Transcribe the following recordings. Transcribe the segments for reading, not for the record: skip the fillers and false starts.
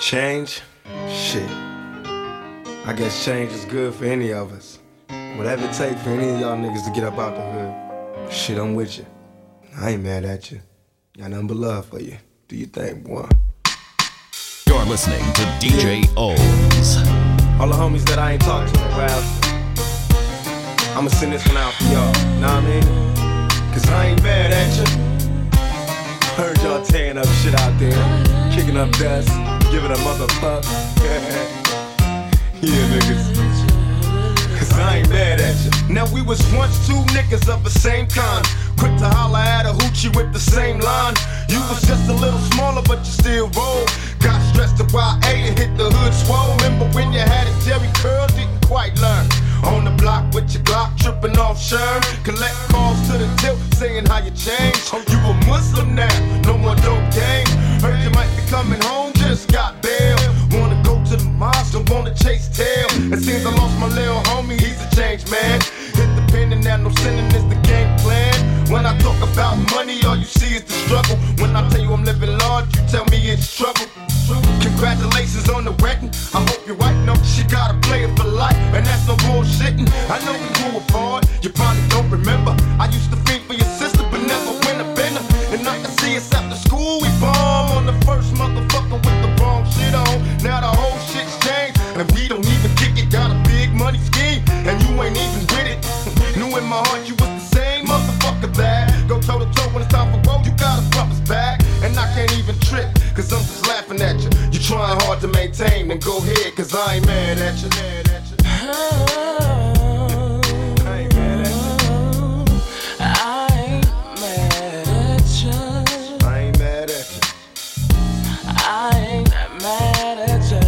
Change? Shit. I guess change is good for any of us. Whatever it takes for any of y'all niggas to get up out the hood. Shit, I'm with you. I ain't mad at you. Got nothing but love for you. Do your thing, boy. You're listening to DJ Ohmz. All the homies that I ain't talked to in a while, I'ma send this one out for y'all. Know what I mean? Cause I ain't mad at you. Heard y'all tearing up shit out there, kicking up dust, giving a motherfuck. Yeah, niggas. Cause I ain't mad at you. Now we was once two niggas of the same kind, quick to holler at a hoochie with the same line. You was just a little smaller but you still rolled. Got stressed to YA and hit the hood swole. Remember when you had a Jerry curl, didn't quite learn. On the block with your Glock, tripping off Sherm. Collect calls to the tip, saying how you changed. You a Muslim now, no more dope game. Heard you might be coming home, just got bail. Wanna go to the mosque, don't wanna chase tail. It seems I lost my little homie, he's a changed man. Hit the pen and now no sinning is the game plan. When I talk about money, all you see is the struggle. When I tell you I'm living large, you tell me it's trouble. Congratulations on the wedding, I hope your wife knows she gotta play it for life. And that's no bullshitting, I know we grew apart, you probably don't remember. I used to think for your sister, but never went a bender. And I can see us after school, we bomb on the first motherfucker with the wrong shit on. Now the whole shit's changed, and we don't even kick it. Got a big money scheme, and you ain't even with it. Knew in my heart you was the same motherfucker that go toe to toe when it's time for woe, you gotta pump us back. And I can't even trip, cause I'm just laughing at you. You trying hard to maintain, then go ahead, cause I ain't mad at you. I ain't mad at you. I ain't mad at you. I ain't mad at you. I ain't mad at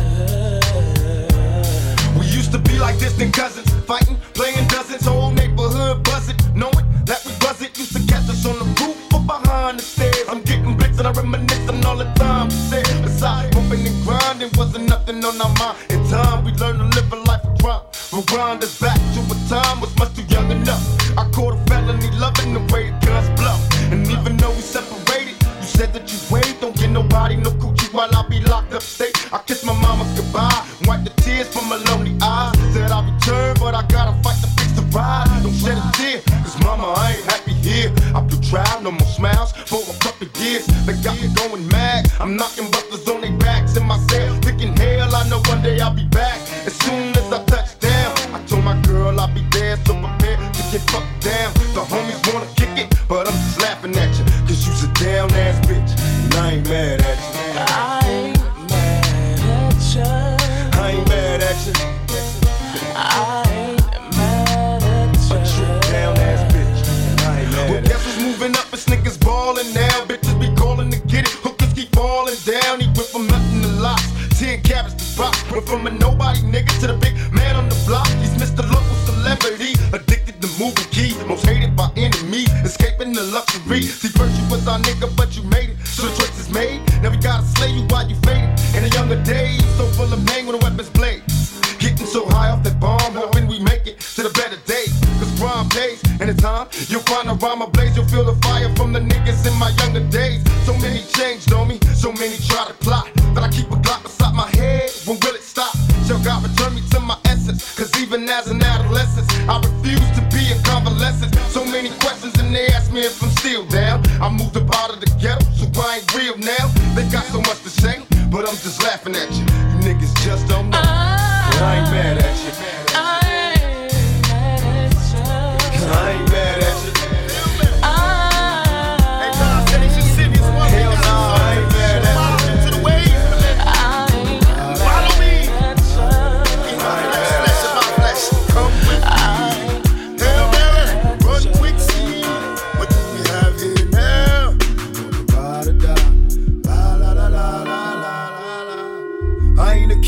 you. We used to be like distant cousins, fighting, playing dozens, whole neighborhood buzzing, knowing that we buzzing. Used to catch us on the roof or behind the stairs. I'm getting blitz and I reminisce on all the time we said. Aside, bumping and grinding wasn't nothing on our mind. In time, we learned to live a life of crime. Rewind us back to a time was much too young enough. I caught a felony loving the way guns blow. And even though we separated, you said that you wait. Don't get nobody no coochie while I be locked upstate. I kiss my mama goodbye, wipe the tears from my lonely eyes. Said I'll return, but I gotta fight to fix the ride. Don't shed a tear, cause mama, I ain't happy here. I blew trial, no more smiles for a couple years. They got me going mad, I'm knocking butlers on their backs in my cell, thinking hell, I know one day I'll be back. As soon as I touch down, I told my girl I'll be there, so prepare to get fucked down. The homies wanna kick it, but I'm just laughing at you, cause you's a down ass bitch, and I ain't mad at you. I ain't mad at you. I ain't mad at you. I ain't mad at you. A trip down ass bitch, and I ain't mad at you. Well, guess who's moving up, it's niggas ballin' now. Bitches be calling to get it, hookers keep falling down. He went from nothing to lots, 10 carats to pop. Went from a nobody nigga to the big man on the block. He's Mr. Local Celebrity, addicted to moving key, most hated by enemies, escaping the luxury. See, first you was our nigga, but you made it, so the choice is made. Now we gotta slay you while you faded. In the younger days, so full of pain when the weapons blade. Getting so high off that bomb, hoping we make it to the better days. Cause crime pays, and in time, you'll find a rhyme ablaze. You'll feel the fire from the niggas in my younger days. So many changed on me, so many try to plot, but I keep a Glock beside my head. When will it stop? Shall God return me to my essence? Cause even as an adolescent, I refuse to be a convalescent. So many questions and they ask me if I'm still down. I moved up out of the ghetto, so I ain't real now. They got so much to say, but I'm just laughing at you. You niggas just don't know. But I ain't mad at you. I ain't mad at you. I ain't mad at you. I ain't mad at you. Hell no, I ain't mad at you.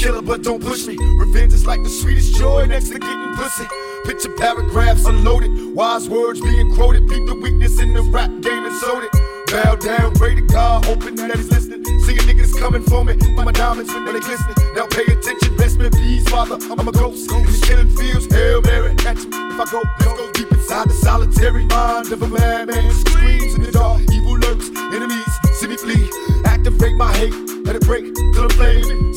Killer, but don't push me. Revenge is like the sweetest joy next to getting pussy. Picture paragraphs unloaded, wise words being quoted. Peep the weakness in the rap game and sold it. Bow down, pray to God, hoping that he's listening. See your niggas coming for me, my diamonds when they glistening. Now pay attention, rest in peace, father, I'm a ghost. This killing feels Hail Mary, catch me if I go. Let's go deep inside the solitary mind of a madman. Screams in the dark, evil lurks, enemies see me flee. Activate my hate, let it break till I'm flaming.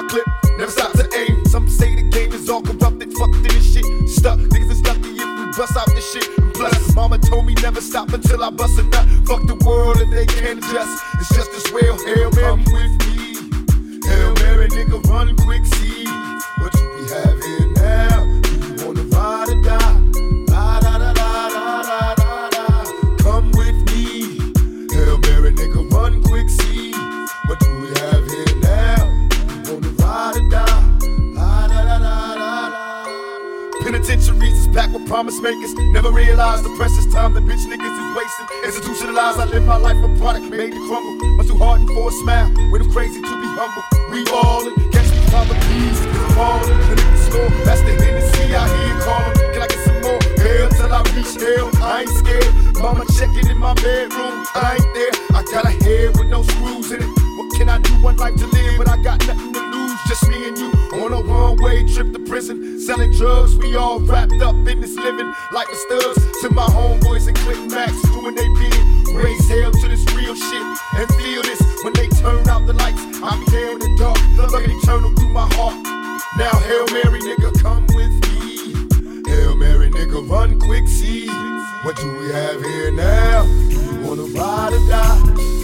my clip, never stop to aim. Some say the game is all corrupted, fucked in this shit. Stuck, niggas is stuck in it, we bust out this shit. And plus, mama told me never stop until I bust a nut. Fuck the world if they can't adjust. It's just this real Hail Mary. Come with me, Hail Mary, nigga, run quick, see what you be having now. Do you wanna ride or die? La da da da da da da da. Come with me, Hail Mary, nigga, run quick, see what do we have here now. Do you wanna ride or die? La da da da da da. Penitentiaries is packed with promise makers. Never realized the precious time that bitch niggas is wasting. Institutionalized, I live my life a product made to crumble. I'm too hardened for a smile, way too crazy to be humble. We all in, catch me by the keys. That's the Hennessy I hear calling. Can I get some more? Hell till I reach hell. I ain't scared. Mama checking in my bedroom. I ain't there. I got a head with no screws in it. What can I do? One life to live, but I got nothing to lose. Just me and you on a one-way trip to prison. Selling drugs, we all wrapped up in this living like the studs. To my homeboys and Click Max doing they bid. Raise hell to this real shit and feel this when they turn out the lights. I'm here in the dark, looking eternal through my heart. Now Hail Mary, nigga, come with me. Hail Mary, nigga, run quick, see what do we have here now? You wanna ride or die?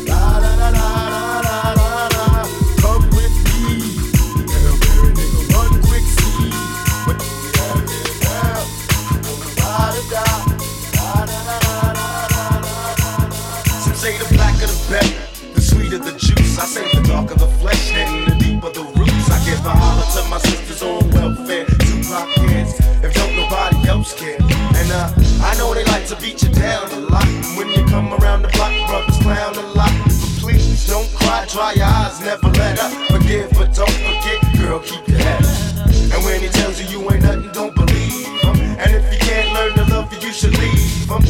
La la la la la la la. Come with me, Hail Mary, nigga, run quick, see what do we have here now? You wanna ride or die? La la la la la la la. Some say the blacker the better, the sweeter the juice. I say the darker the flesh, and the deeper the roots. I give a holler to my sisters on welfare, two block kids, if don't nobody else care. And I know they like to beat you down a lot. When you come around the block, brothers clown a lot. But please don't cry, dry your eyes, never let up. Forgive but don't forget, girl, keep your head up. And when he tells you you ain't nothing, don't believe him. And if you can't learn to love you, you should leave him.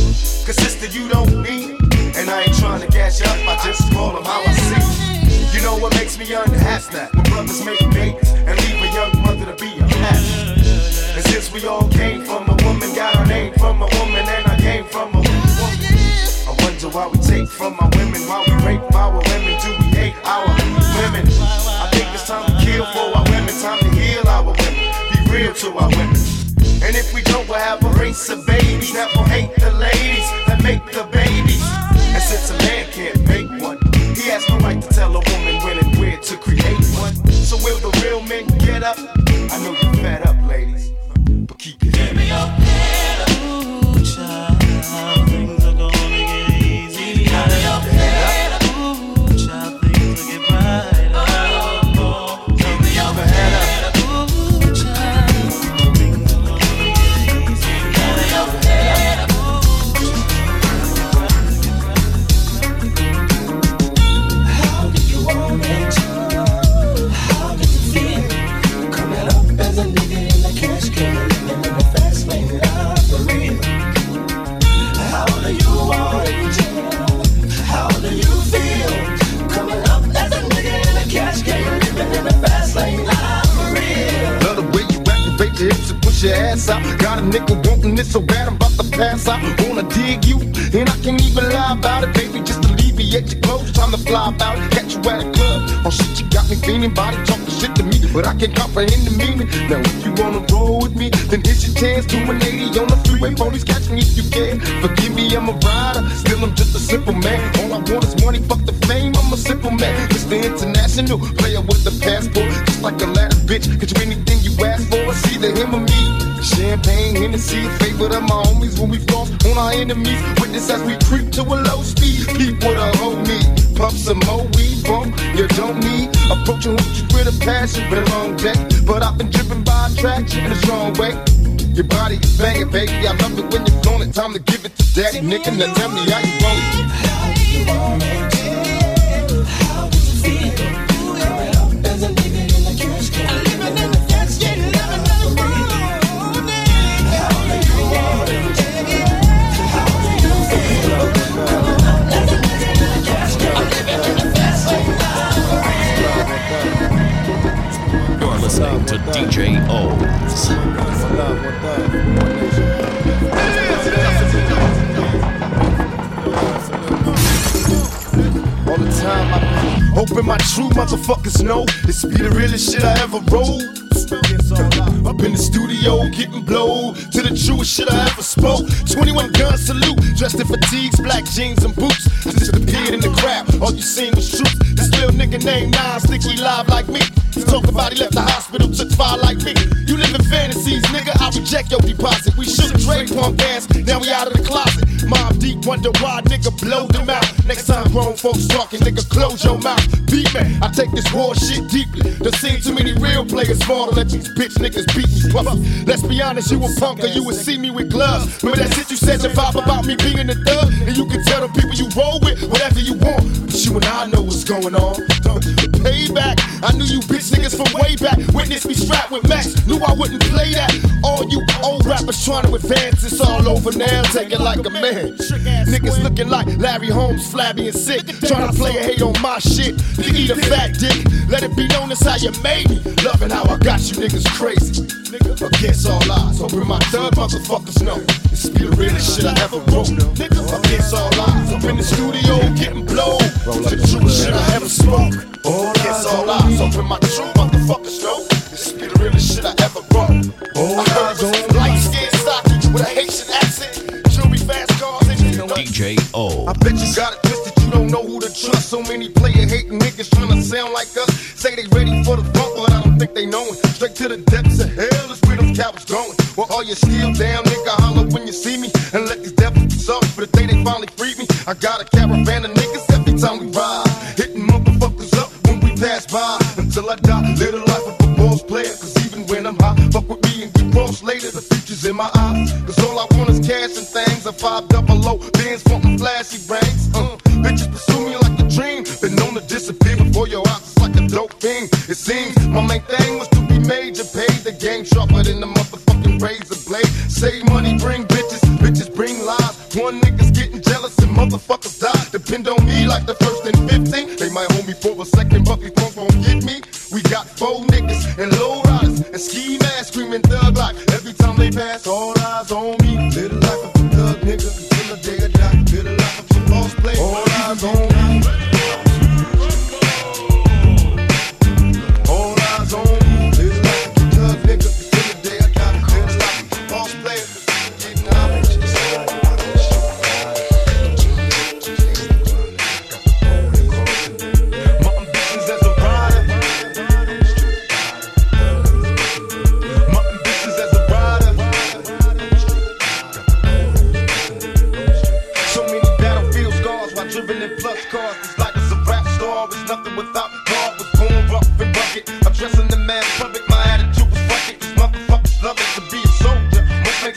Cause sister, you don't need. And I ain't trying to gas you up, I just call him how I see. You know what makes me unhappy? When brothers make babies and leave a young mother to be unhappy. And since we all came from a woman, got our name from a woman, and I came from a woman. I wonder why we take from our women, why we rape our women, do we hate our women? I think it's time to kill for our women, time to heal our women, be real to our women. And if we don't, we'll have a race of babies that will hate the ladies that make the babies. And since a man can't make one, he has no right to tell a woman when and where to create one. So will the real men get up? I know you're fed up, ladies, but keep your head up. Ooh, child, things are gonna get easy. Keep your head up. Ooh, child, things will get brighter. Oh, keep your head up. Ooh, child, things are gonna get easy. Keep your head up. Your ass out, got a nickel wanting it so bad I'm about to pass out. Wanna dig you, and I can't even lie about it, baby. Just alleviate your clothes, time to fly about it. Catch you at a club, oh shit, you got me feeling. Body talking shit to me, but I can't comprehend the meaning. Now if you wanna roll with me, then here's your chance to a lady on the freeway. Police catch me if you can. Forgive me, I'm a rider, still I'm just a simple man. All I want is money, fuck the fame. I'm a simple man, Mr. International, player with the passport, just like a ladder, bitch. Get you anything you ask for. It's either him or me. Champagne, Hennessy, favorite of my homies. When we floss on our enemies, witness as we creep to a low speed. Peep with a homie, pump some more weed, bump, you don't need. Approaching with you with a passion, been a long day, but I've been driven by attraction in a strong way. Your body is banging, baby, I love it when you're blown it. Time to give it to daddy, nigga, now tell me how you want it. How you want it, how does it feel? Coming up as a nigga in the cash can. I'm living in the cash can. You're listening to DJ Ohmz. All the time I Hoping my true motherfuckers know this be the realest shit I ever wrote. Up in the studio, getting blow to the truest shit I ever spoke. 21 gun salute, dressed in fatigues, black jeans and boots. I just appeared in the crowd, all you seen was truth. This little nigga named Nas, think he live like me. He talk about he left the hospital, took fire like me. You live in fantasies, nigga, I reject your deposit. We shook Dre, pump ass, now we out of the closet. Mob deep, wonder why, nigga, blow them out. Next time grown folks talking, nigga, close your mouth. Beat man, I take this raw shit deeply. Don't see too many real players fall to let these bitch niggas beat me. Let's be honest, you a punk or you would see me with gloves. Remember that shit you said your vibe about me being a thug? And you can tell them people you roll with whatever you want. But you and I know what's going on. Payback, I knew you bitch niggas from way back. Witness me strapped with Max, knew I wouldn't play that. All you old rappers trying to advance, it's all over now, take it like a man. Niggas looking like Larry Holmes, flabby and sick, trying to play and hate on my shit. You eat a fat dick, let it be known that's how you made me. Loving how I got you niggas crazy, against all odds, hoping my thug motherfuckers know this be the realest shit I ever wrote. Against all odds, up in the studio getting blown, the true shit I ever spoke. Against all odds, hoping my true motherfuckers know this be the realest shit I ever wrote. I heard this light skin stocky with a Haitian accent, jewelry, fast cars, and you know DJ O. I bet you got it twisted, you don't know who to trust. So many player hating niggas trying to sound like us, say they ready for the bump, but I don't think they know it. Straight to the depths of hell is where them cowards going. Well, all you still down, nigga, holler when you see me, and let these devils be sorry for the day they finally freed me. I got a caravan of niggas every time we ride, hitting motherfuckers up when we pass by. Until I die, live the life of a boss player, cause even when I'm high, fuck with me and get cross later, the future's in my eyes. Cause all I want is cash and things, a 500, bands wantin' flashy rings. Bitches pursue me like a dream, been known to disappear before your eyes. Dope thing, it seems my main thing was to be major paid. The game sharper than the motherfucking razor blade. Save money, bring bitches, bitches bring lies. One nigga's getting jealous and motherfuckers die. Depend on me like the first and 15. They might hold me for a second, but these punks won't get me. We got 4 niggas and low riders and ski masks screaming thug life. Every time they pass, all eyes on me. Live the life of a thug nigga until the day I die. Live the life of a lost player. All eyes on me. Motherfuckers to pay us. I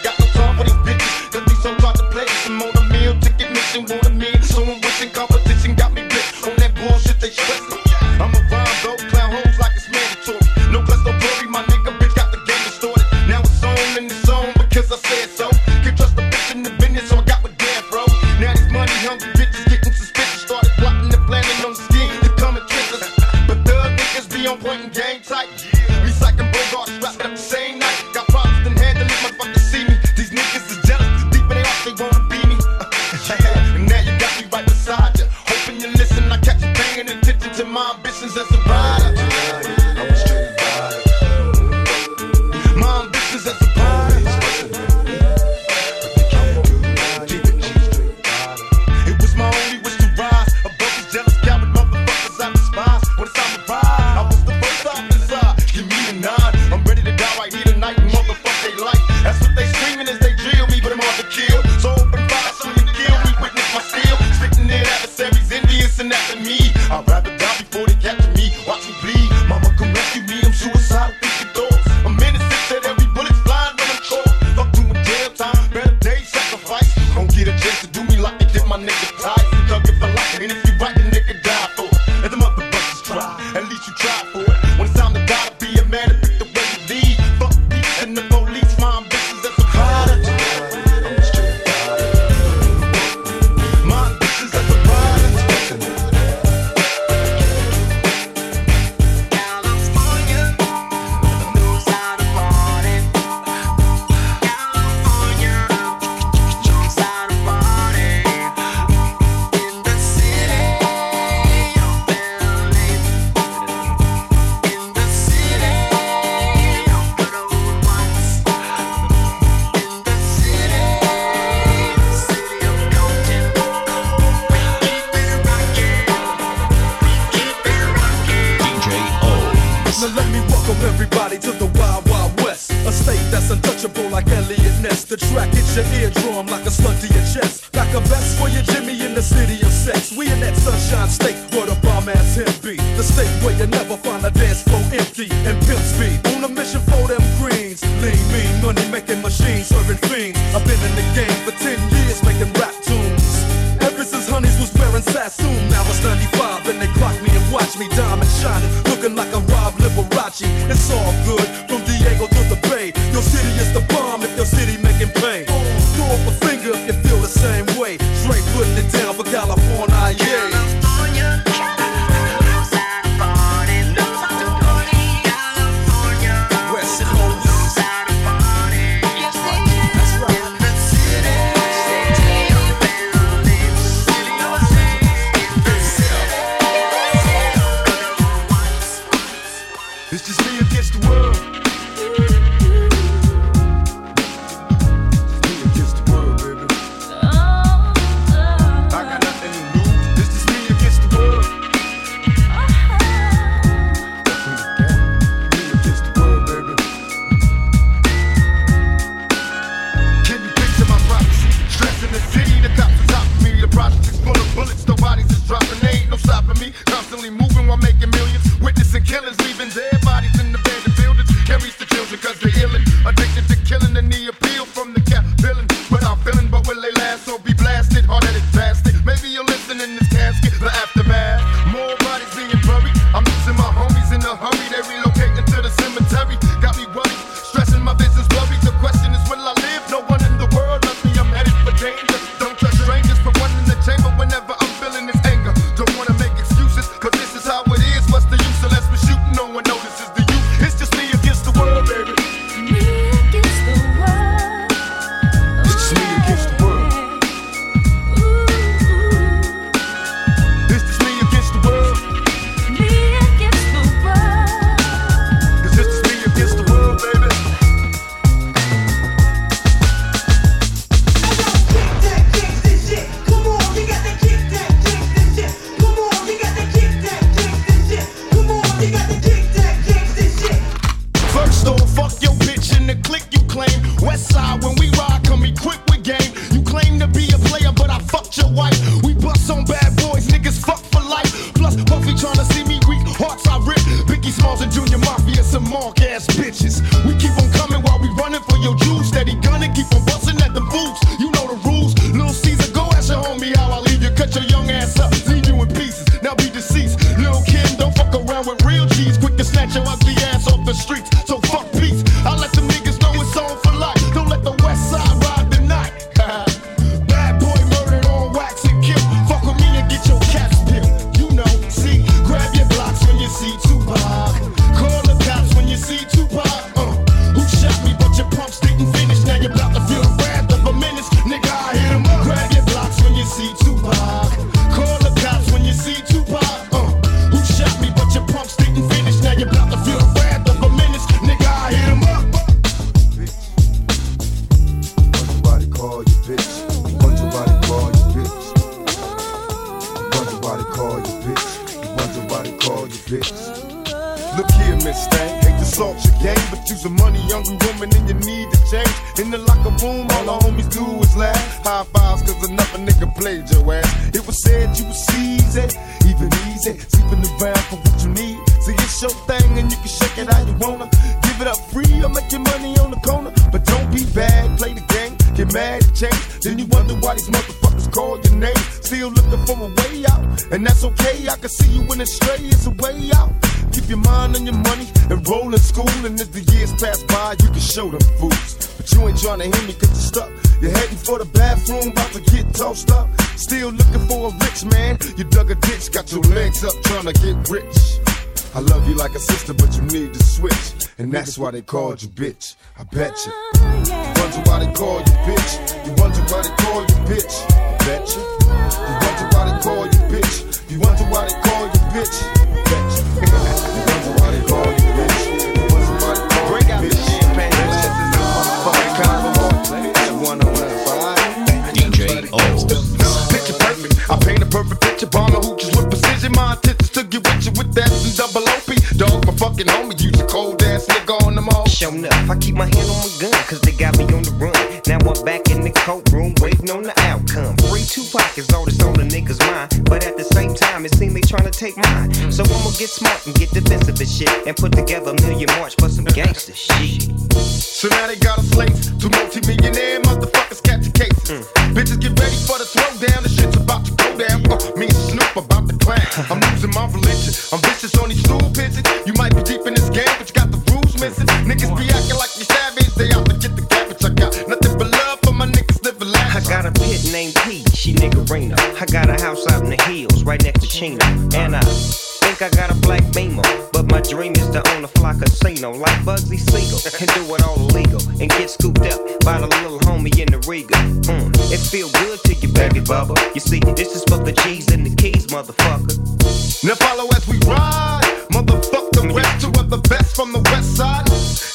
got no time for these bitches, cause The track hits your eardrum like a slug to your chest, like a vest for your Jimmy in the city of sex. We in that sunshine state where the bomb ass him be, the state where you never find a dance floor empty. And pimp speed on a mission for them greens, lean, mean, money making machines, serving fiends. I've been in the game for 10 years making rap tunes. Ever since honeys was wearing Sassoon, now it's 95 and they clock me and watch me diamond shining, looking like a Rob Liberace. It's all good from Diego to the Bay. Your city is the bomb if your city making pain. Throw up a finger if you feel the same way. Straight putting it down for California, yeah. That's why they called you bitch, I bet you. You wonder why they call you bitch. You wonder why they call you bitch, I bet you. You wonder why they call you bitch. You wonder why they call you bitch, I bet you. You wonder why they call you bitch. You wonder why they call you bitch. Break out the champagne, this is a motherfucking combo. F105, DJ Ohmz. Picture perfect, I paint a perfect picture. Bomb a hoochies with precision. My intentions to get with you with that and double OP. Dog, my fucking homie, use a cold ass nigga on them all. Showing up, I keep my hand on my gun, cause they got me on the run. Now back in the courtroom, waiting on the outcome. Free Tupac is all that's on the niggas' mind, but at the same time, it seems they trying to take mine. So I'ma get smart and get defensive and shit, and put together a million march for some gangster shit. So now they got us linked to multi-millionaire motherfuckers catch a case. Bitches get ready for the throwdown, the shit's about to go down. Me and Snoop about to clown. I'm losing my religion, I'm vicious on these stool pigeons. You might be deep in this game, but you got the rules missing. Niggas be acting like you savage, they out to get the cabbage. I got nothing but love for my niggas living life. I got a pit named P, she niggerina. I got a house out in the hills, right next to Chino. And I think I got a black Beamer, but my dream is to own a fly casino like Bugsy Siegel and do it all illegal and get scooped up by the little homie in the Riga. It feel good to you, baby bubba. You see, this is for the G's and the keys, motherfucker. Now follow as we ride, motherfucker. Rap two of the best from the west side,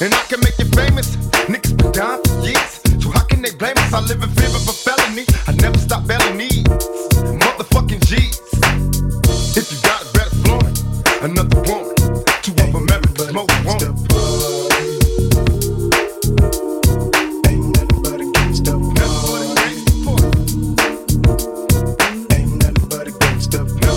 and I can make you famous. Niggas been down for years, so how can they blame us? I live in fear of a felony. I never stop belly needs, motherfucking G's. If you got it, better flaunt it. Another woman, two of them married, but smoke won't. Ain't nothing but a gangsta party. Ain't nothing but a gangsta party.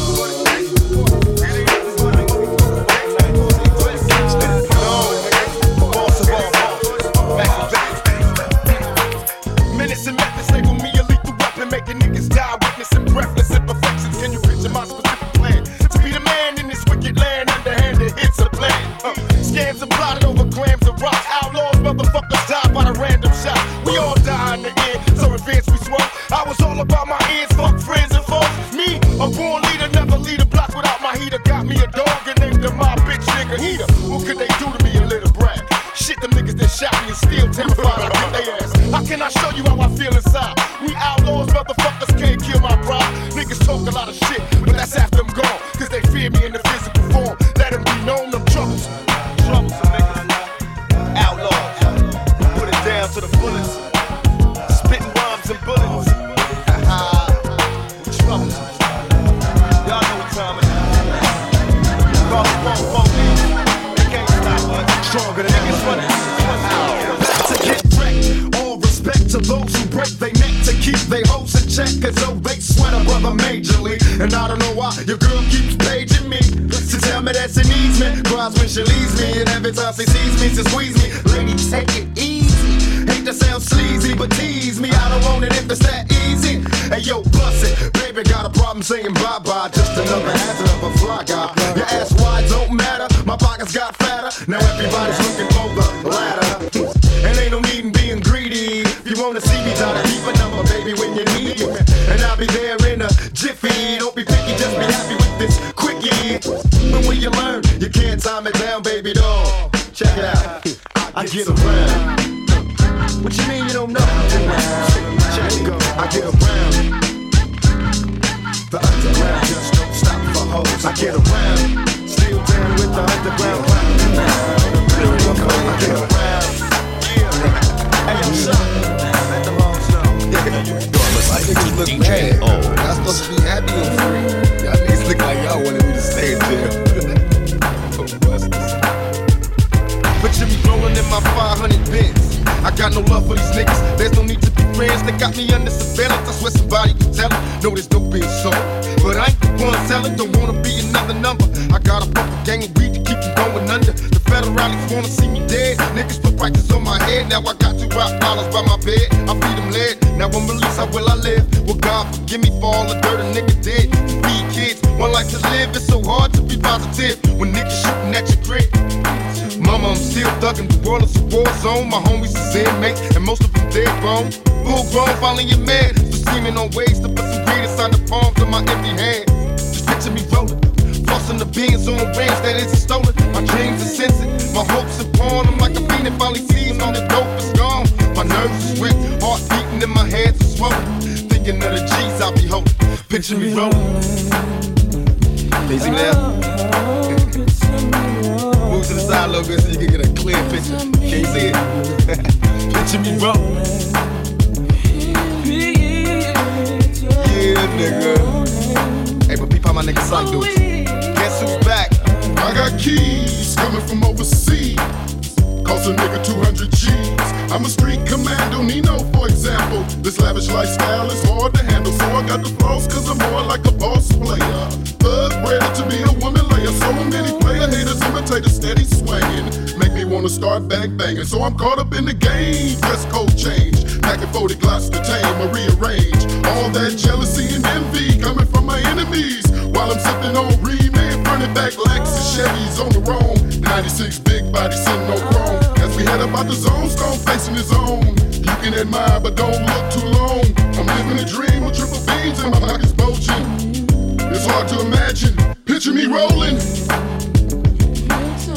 Cost a nigga 200 G's. I'm a street commando, need no for example. This lavish lifestyle is hard to handle, so I got the flaws, cause I'm more like a boss player. Thug bred to be a woman layer, so many player haters imitate a steady swinging. Make me wanna start back banging, so I'm caught up in the game. Dress code change, packing 40 Glocks to tame or rearrange. All that jealousy and envy coming from my enemies, while I'm sipping on Reeman, burning back Lexus, Chevys on the roam. 96 big body sitting no chrome. As we head about the zone, stone facing his own. You can admire, but don't look too long. I'm living a dream with triple beams and my pockets bulging. It's hard to imagine. Picture me rolling. I'ma say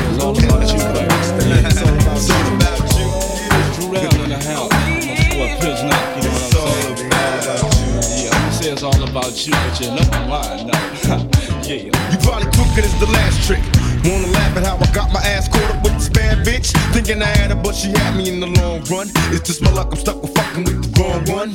it's all about you, baby. It's all about you. It's all about you. In the house. It's all about you. Yeah, I'ma say it's all about you, but you know why not? Yeah. You probably cooking is the last trick. Wanna laugh at how I got my ass caught up with this bad bitch? Thinking I had her, but she had me in the long run. It's just my luck, I'm stuck with fucking with the wrong one.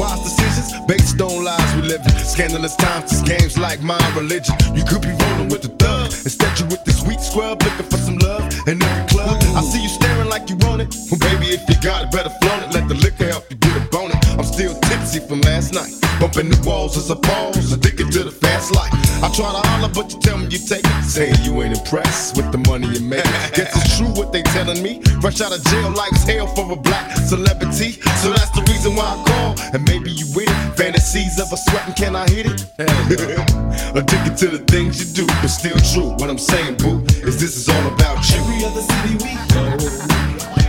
Wise decisions based on lies we living. Scandalous times, it's games like my religion. You could be rolling with a thug, instead you with this weak scrub looking for some love in every club. I see you staring like you want it. Well, baby, if you got it, better flaunt it. Let the liquor help you get a bonnet. I'm still tipsy from last night, bumping the walls as I balls, addicted to the fast life. I try to holler, but you tell me you take it, saying you ain't impressed with the money you make. Guess it's true what they telling me. Fresh out of jail, life's hell for a black celebrity. So that's the reason why I call, and maybe you with it. Fantasies of a sweating, can I hit it? Addicted to the things you do, but still true. What I'm saying, boo, is this is all about you. Every other city we go,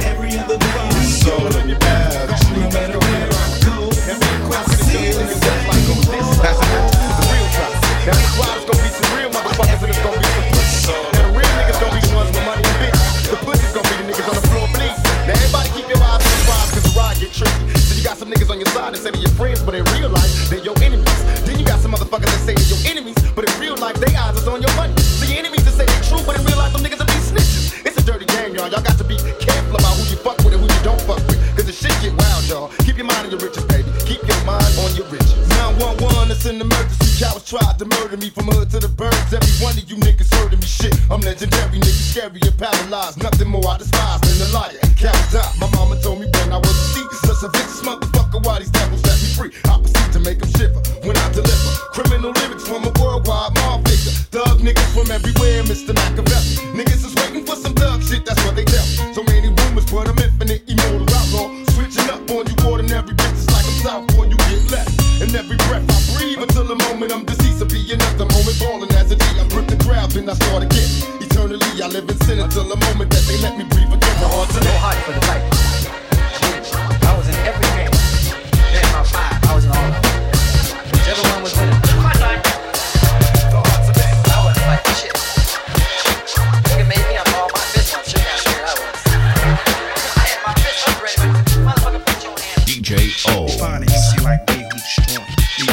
every other bar, it's all about you. No matter where I go, every question is in your life like a roll. Now that's why it's gonna be some real motherfuckers and it's gonna be some pussies. Now the real niggas gonna be the ones with money and bitch. The pussies gonna be the niggas on the floor, please. Now everybody keep your eyes on the prize, cause the ride get tricky. So you got some niggas on your side that say they're your friends, but in real life, they're your enemies. Then you got some motherfuckers that say they're your enemies, but in real life, they eyes is on your money. So your enemies that say they're true, but in real life, them niggas will be snitches. It's a dirty game, y'all. Y'all got to be careful about who you fuck with and who you don't fuck with. Cause the shit get wild, y'all. Keep your mind on your riches, baby. Keep your mind on your riches. 911, it's an emergency. Cowards tried to murder me from hood to the birds. Every one of you niggas heard of me shit. I'm legendary, niggas scary and paralyzed. Nothing more I despise than a liar and cowards. My mama told me when I was a thief, such a vicious motherfucker, why these devils set me free? I proceed to make them shiver when I deliver criminal lyrics from a worldwide mob figure. Thug niggas from everywhere, Mr. Machiavelli. Niggas is waiting for some thug shit, that's what they tell me. So many rumors, but I'm infinite, immortal outlaw. Switching up on you ordinary bitches like I'm South boy, you get left. And every breath I breathe until the moment I'm deceased, I'll be another moment falling as a D. I grip the crowd and I start again. Eternally I live in sin until the moment that they let me breathe again. My heart's a little hot for the life. I was in every game. Yeah, my five. I was in all of them. Whichever one was winning. My life. The heart's a bit. I was like shit. Nigga made me up all my bitch. I'm shit out here. I was. I had my bitch up ready. Motherfucker put your hand. DJ Ohmz. Fine and easy like me.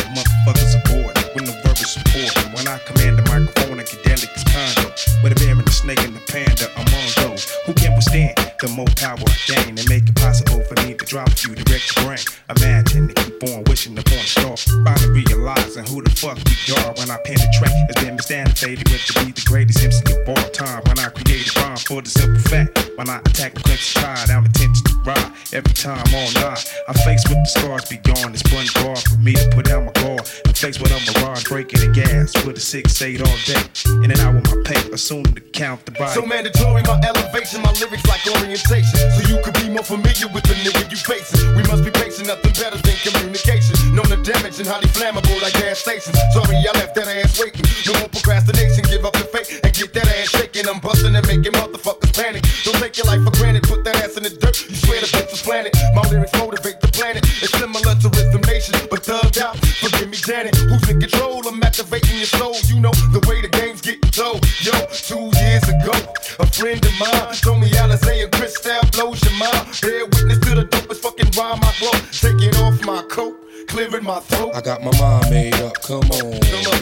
Motherfuckers aboard when the verbal support. And when I command the microphone, I get delicate condo. With a bear and a snake and a panda, I'm on those who can withstand the more power I gain. They make it possible for me to drop you direct to brain. Imagine to keep on wishing upon a star. Finally realizing who the fuck we are when I penetrate. It's been misanthropy with to be the greatest MC of all time. When I create a rhyme for the simple fact. When I attack the clench tide, I'm attention to ride. Every time on nine, I'm faced with the scars beyond. It's one guard for me to put down my guard. I'm faced with a mirage breaking the gas with a 6-8 all day. In and out with my pay, assume to count the body. So mandatory, my elevation, my lyrics like orientation. So you could be more familiar with the nigga you facing. We must be patient, nothing better than communication. Known the damage and highly flammable like gas stations. Sorry, I left that ass waiting. No more procrastination, give up the fake and get that ass shaking. I'm busting and making motherfuckers panic. Don't take your life for granted, put that ass in the dirt. You swear the bitch was planted. My lyrics motivate the planet. It's similar to Rhythm Nation, but thugged out. Forgive me, Janet. Who's in control? I'm activating your soul. You know the way the game's getting told. Yo, 2 years ago, a friend of mine told me Alizé and Cristal blows your mind. Bear witness to the dopest fucking rhyme I blow. Taking off my coat, clearing my throat. I got my mind made up. Come on,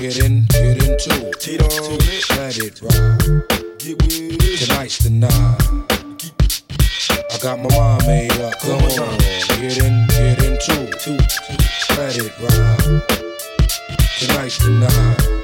get in too. Let it ride. Tonight's the night. I got my mind made up. Come on, get in too. Let it ride. Tonight's the night.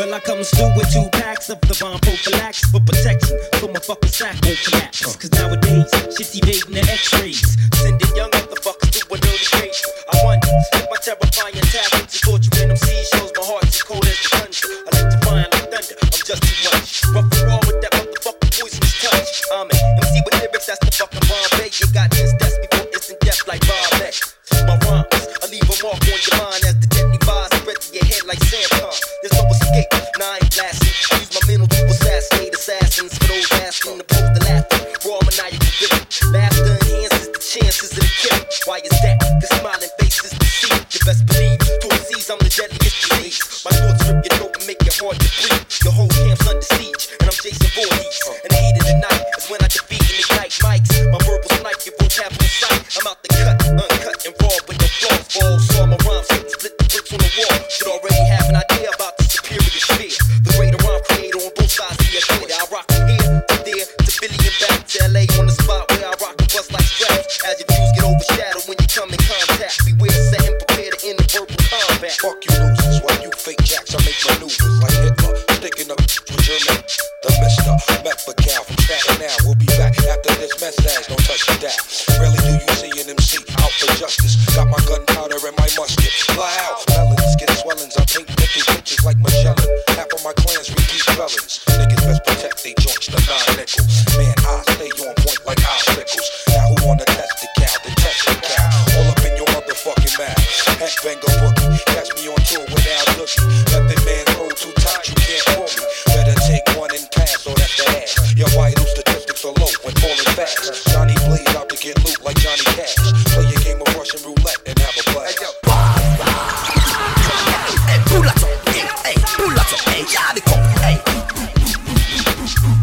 Well, I comes through with 2 packs of the bomb prophylax for protection, so my fucking sack won't collapse. Cause nowadays, shit's evading the x-rays, sending young motherfuckers to an early grave. I wonder if my terrifying tap into torture in them seas shows my heart's as cold as the thunder. Electrifying like thunder, I'm just too much. Rough and raw with that motherfucking poisonous touch. I'm an MC with lyrics, that's the fucking Bombay. You got instants before instant death like Bob Beck. My rhymes, I leave a mark on your mind as the deadly vibes spread to your head like Samsung. There's no escape, now I ain't blasting. I use my mental to assassinate assassins for those asking opposed to laughing. Raw maniacal villain. Laughter enhances the chances of the killing. Why is that? The smiling face is deceived. You best believe, to a seize, I'm the deadliest disease. My thoughts rip your throat and make it hard to breathe. Your whole camp's under siege, and I'm Jason Voorhees. And the heat of the night is when I defeat and ignite mics. My verbal snipe, your vocabulary sight. I'm out the cut, uncut, and raw with no flaws. All saw my rhymes, split the bricks on the wall. Should already have an idea about the superior sphere. The greater rhyme creator on both sides of your theater. I rock from here to there to Philly and back to LA on the spot where I rock and bust like straps. As your views get overshadowed when you come in contact. Beware, set and prepare to end the verbal combat. Fuck you losers, why you fake jacks, I make maneuvers like Hitler, sticking up with German. The Mr. Metfacal from Staten now. We'll be back after this message, don't touch the dial. Rarely do you see an MC out for justice. Got my gunpowder and my musket, fly out. Melons get swellings, I paint Mickey pictures like Magellan. Half of my clans repeat felons. Niggas best protect they joints, the 9 nickel. Man, I stay on point like icicles. Now who wanna test the cow, the test the cow. All up in your motherfucking mouth. Heck, bang a bookie, catch me on tour without looking. Nothing man roll too tight, you can't pull me. Better take one and pass, or that's the ass. Your vital statistics are low when falling fast. Johnny Blaze out to get loot like Johnny Cash. Play a game of Russian roulette and have a blast.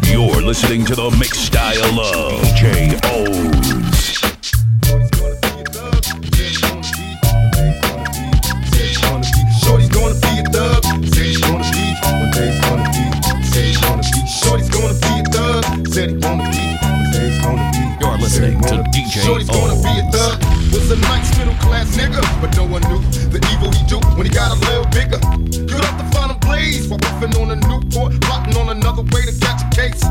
You're listening to the mixed style of DJ Ohmz. Shorty's gonna be a thug. Said he's gonna be. One day he's gonna be. Said he's gonna be. Shorty's gonna be a thug. Said he's gonna be. One day he's gonna be. You're listening to DJ Ohmz. Shorty's gonna be a thug. Was a nice middle class nigga, but no one knew the evil he do when he got a little bigger. You'd have to find a blaze while riffing on a Newport, plotting on another way to catch a case.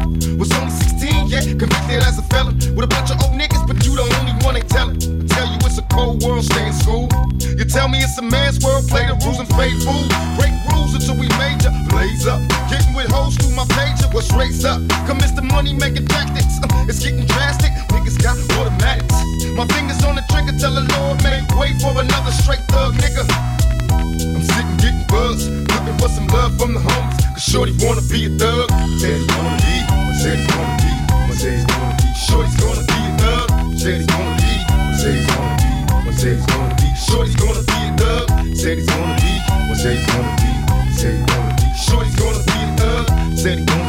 Was only 16, yeah, convicted as a felon with a bunch of old niggas, but you the only one ain't telling. I tell you it's a cold world, stay in school. You tell me it's a man's world, play the rules and play fool. Break rules until we major, blaze up. Getting with hoes through my pager, what's race up? Commit the money making tactics, it's getting drastic. Niggas got automatics. My fingers on the trigger, tell the Lord make way for another straight thug nigga. I'm sitting getting buzzed, looking for some love from the homies. Cause shorty wanna be a thug. Said he's gonna be, said he's gonna be, said he's gonna be. Shorty's gonna be a thug. Said he's gonna be, said he's gonna be, said he's gonna be. Shorty's gonna be a thug. Said he's gonna be, said he's gonna be, said he's gonna be. Shorty's gonna be a thug. Said he's gonna be, said he's gonna be, said he's gonna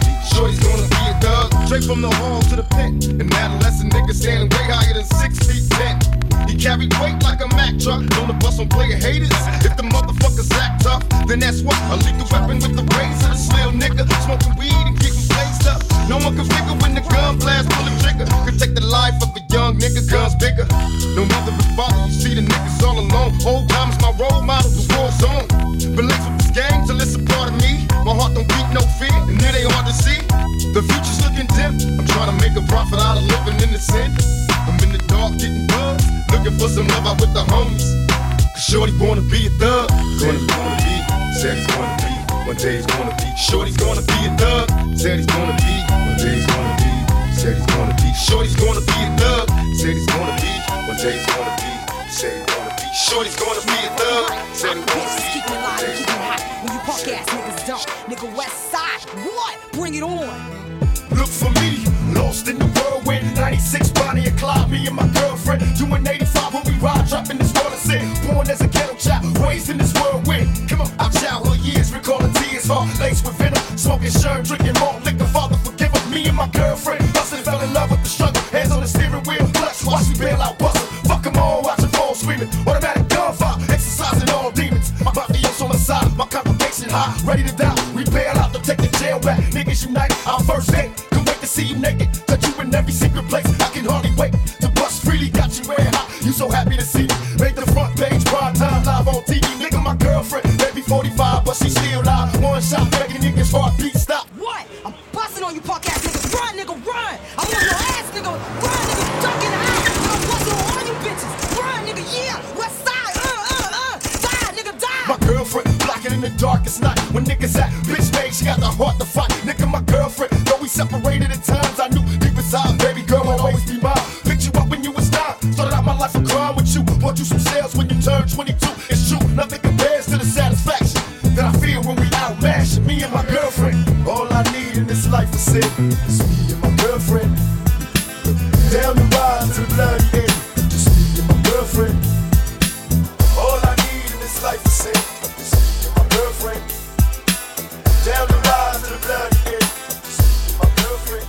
be. Shorty's gonna be a thug. Straight from the hall to the pit. An adolescent nigga standing way higher than 6 feet 10. He carried weight like a Mack truck. Don't the bus on player haters. If the motherfuckers act tough, then that's what. A lethal weapon with the razor. Slill nigga smoking weed and getting blazed up. No one can figure when the gun blast pull the trigger. Could take the life of a young nigga, guns bigger. No mother and father, you see the niggas all alone. Old times my role model was war zone. Been linked with this game till it's a part of me. My heart don't beat no fear, and it ain't hard to see. The future's looking dim. I'm trying to make a profit out of living in the sin. I'm in the dark getting buzzed, looking for some love out with the homies. Cause shorty wanna be a thug. Said he's gonna be, said he's gonna be. One day he's gonna be. Shorty's gonna be a thug. Said he's gonna be. One day he's gonna be. Said he's gonna be. Shorty's gonna be a thug. Said he's gonna be. One day he's gonna be. Said he's gonna be. Shorty's gonna be a thug. Said he's gonna be. Keep it live, keep it hot. When you punk ass niggas dump, nigga West Side, what? Bring it on. Look for me, lost in the whirlwind. 96 Bonnie and Clyde, me and my girlfriend. Doing 85 when we ride, dropping this water sin. Born as a ghetto child, raised in this whirlwind. Come on, our childhood years, recalling tears, heart laced with venom. Smoking shirt, drinking more liquor. Father, forgive us, me and my girlfriend. Bustin' fell in love with the struggle. Hands on the steering wheel, clutch, watch me bail out, bustle. Fuck them all, watch them all screaming. Automatic gunfire, exercising all demons. My mafioso on the side, my congregation high, ready to die. We bail out, to take the jail back. Niggas unite, our first date. See you naked, touch you in every secret place. I can hardly wait to bust freely. Got you red hot, you so happy to see me. Made the front page, prime time, live on TV. Nigga, my girlfriend. leading this life of sin. Just me and my girlfriend, down the ride to the bloody end. Just me and my girlfriend, all I need in this life is sin. Just me and my girlfriend, down the ride to the bloody end. Just me and my girlfriend.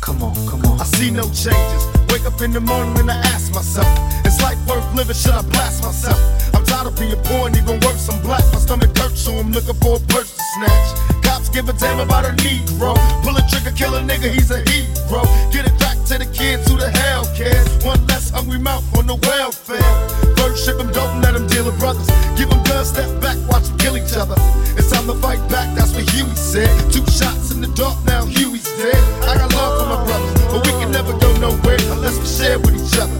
Come on, come on. I see no changes. Wake up in the morning and I ask myself, is life worth living? Should I blast myself? I'm tired of being poor and even worse, I'm black. My stomach hurts, so I'm looking for a purse to snatch. Cops give a damn about a Negro. Pull a trigger, kill a nigga, he's a hero. Get it back to the kids, who the hell cares? One less hungry mouth on the welfare. First ship them, don't let them deal with brothers. Give them guns, step back, watch them kill each other. It's time to fight back, that's what Huey said. Two shots in the dark, now Huey's dead. I got love for my brothers, but we can never go nowhere unless we share with each other.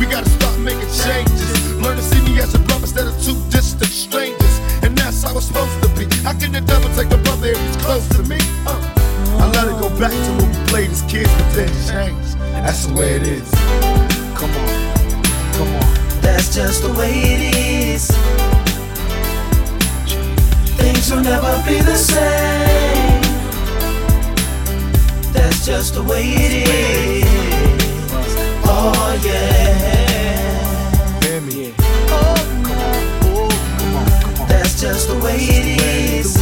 We gotta start making changes. Learn to see me as a brother instead of two distant strangers. And that's how it's supposed to be. How can the devil take a brother if he's close to me? I let it go back to when we played as kids, but then changed. That's the way it is. Come on, come on. That's just the way it is. Things will never be the same. That's just the way it is. Oh yeah. Hear me. Oh, come on. Oh, come on, come on. That's just the way it is.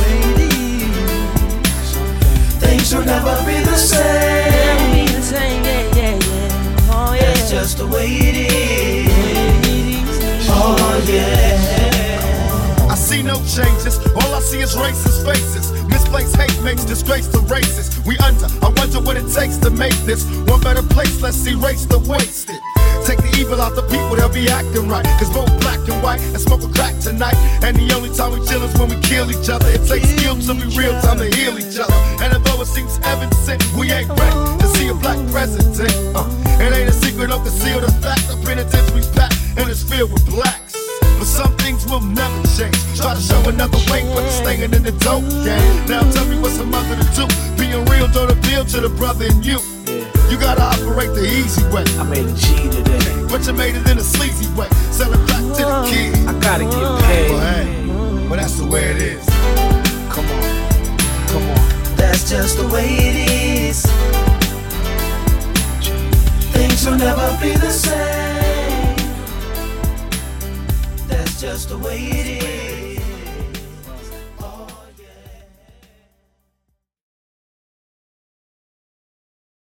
Things will never be the same. Yeah, yeah, yeah. Oh yeah. That's just the way it is. Oh yeah. I see no changes. All I see is racist faces. Misplaced hate makes disgrace to races. We under, I wonder what it takes to make this one better place, let's erase the wasted. Take the evil out the people, they'll be acting right. Cause both black and white and smoke a crack tonight. And the only time we chill is when we kill each other. It takes skill to be real, time to heal each other. And although it seems evident, we ain't ready to see a black president. It ain't a secret, don't conceal the fact. The penitentiary's packed and it's filled with blacks. But some things will never change. Try to show another way, but it's staying in the dope game. Now tell me what's a mother to do. Being real don't appeal to the brother in you. You gotta operate the easy way. I made a G today, but you made it in a sleazy way. Sell it back to the kids. I gotta get paid. Well, hey, well that's the way it is. Come on, come on. That's just the way it is. Things will never be the same. Just the way it is.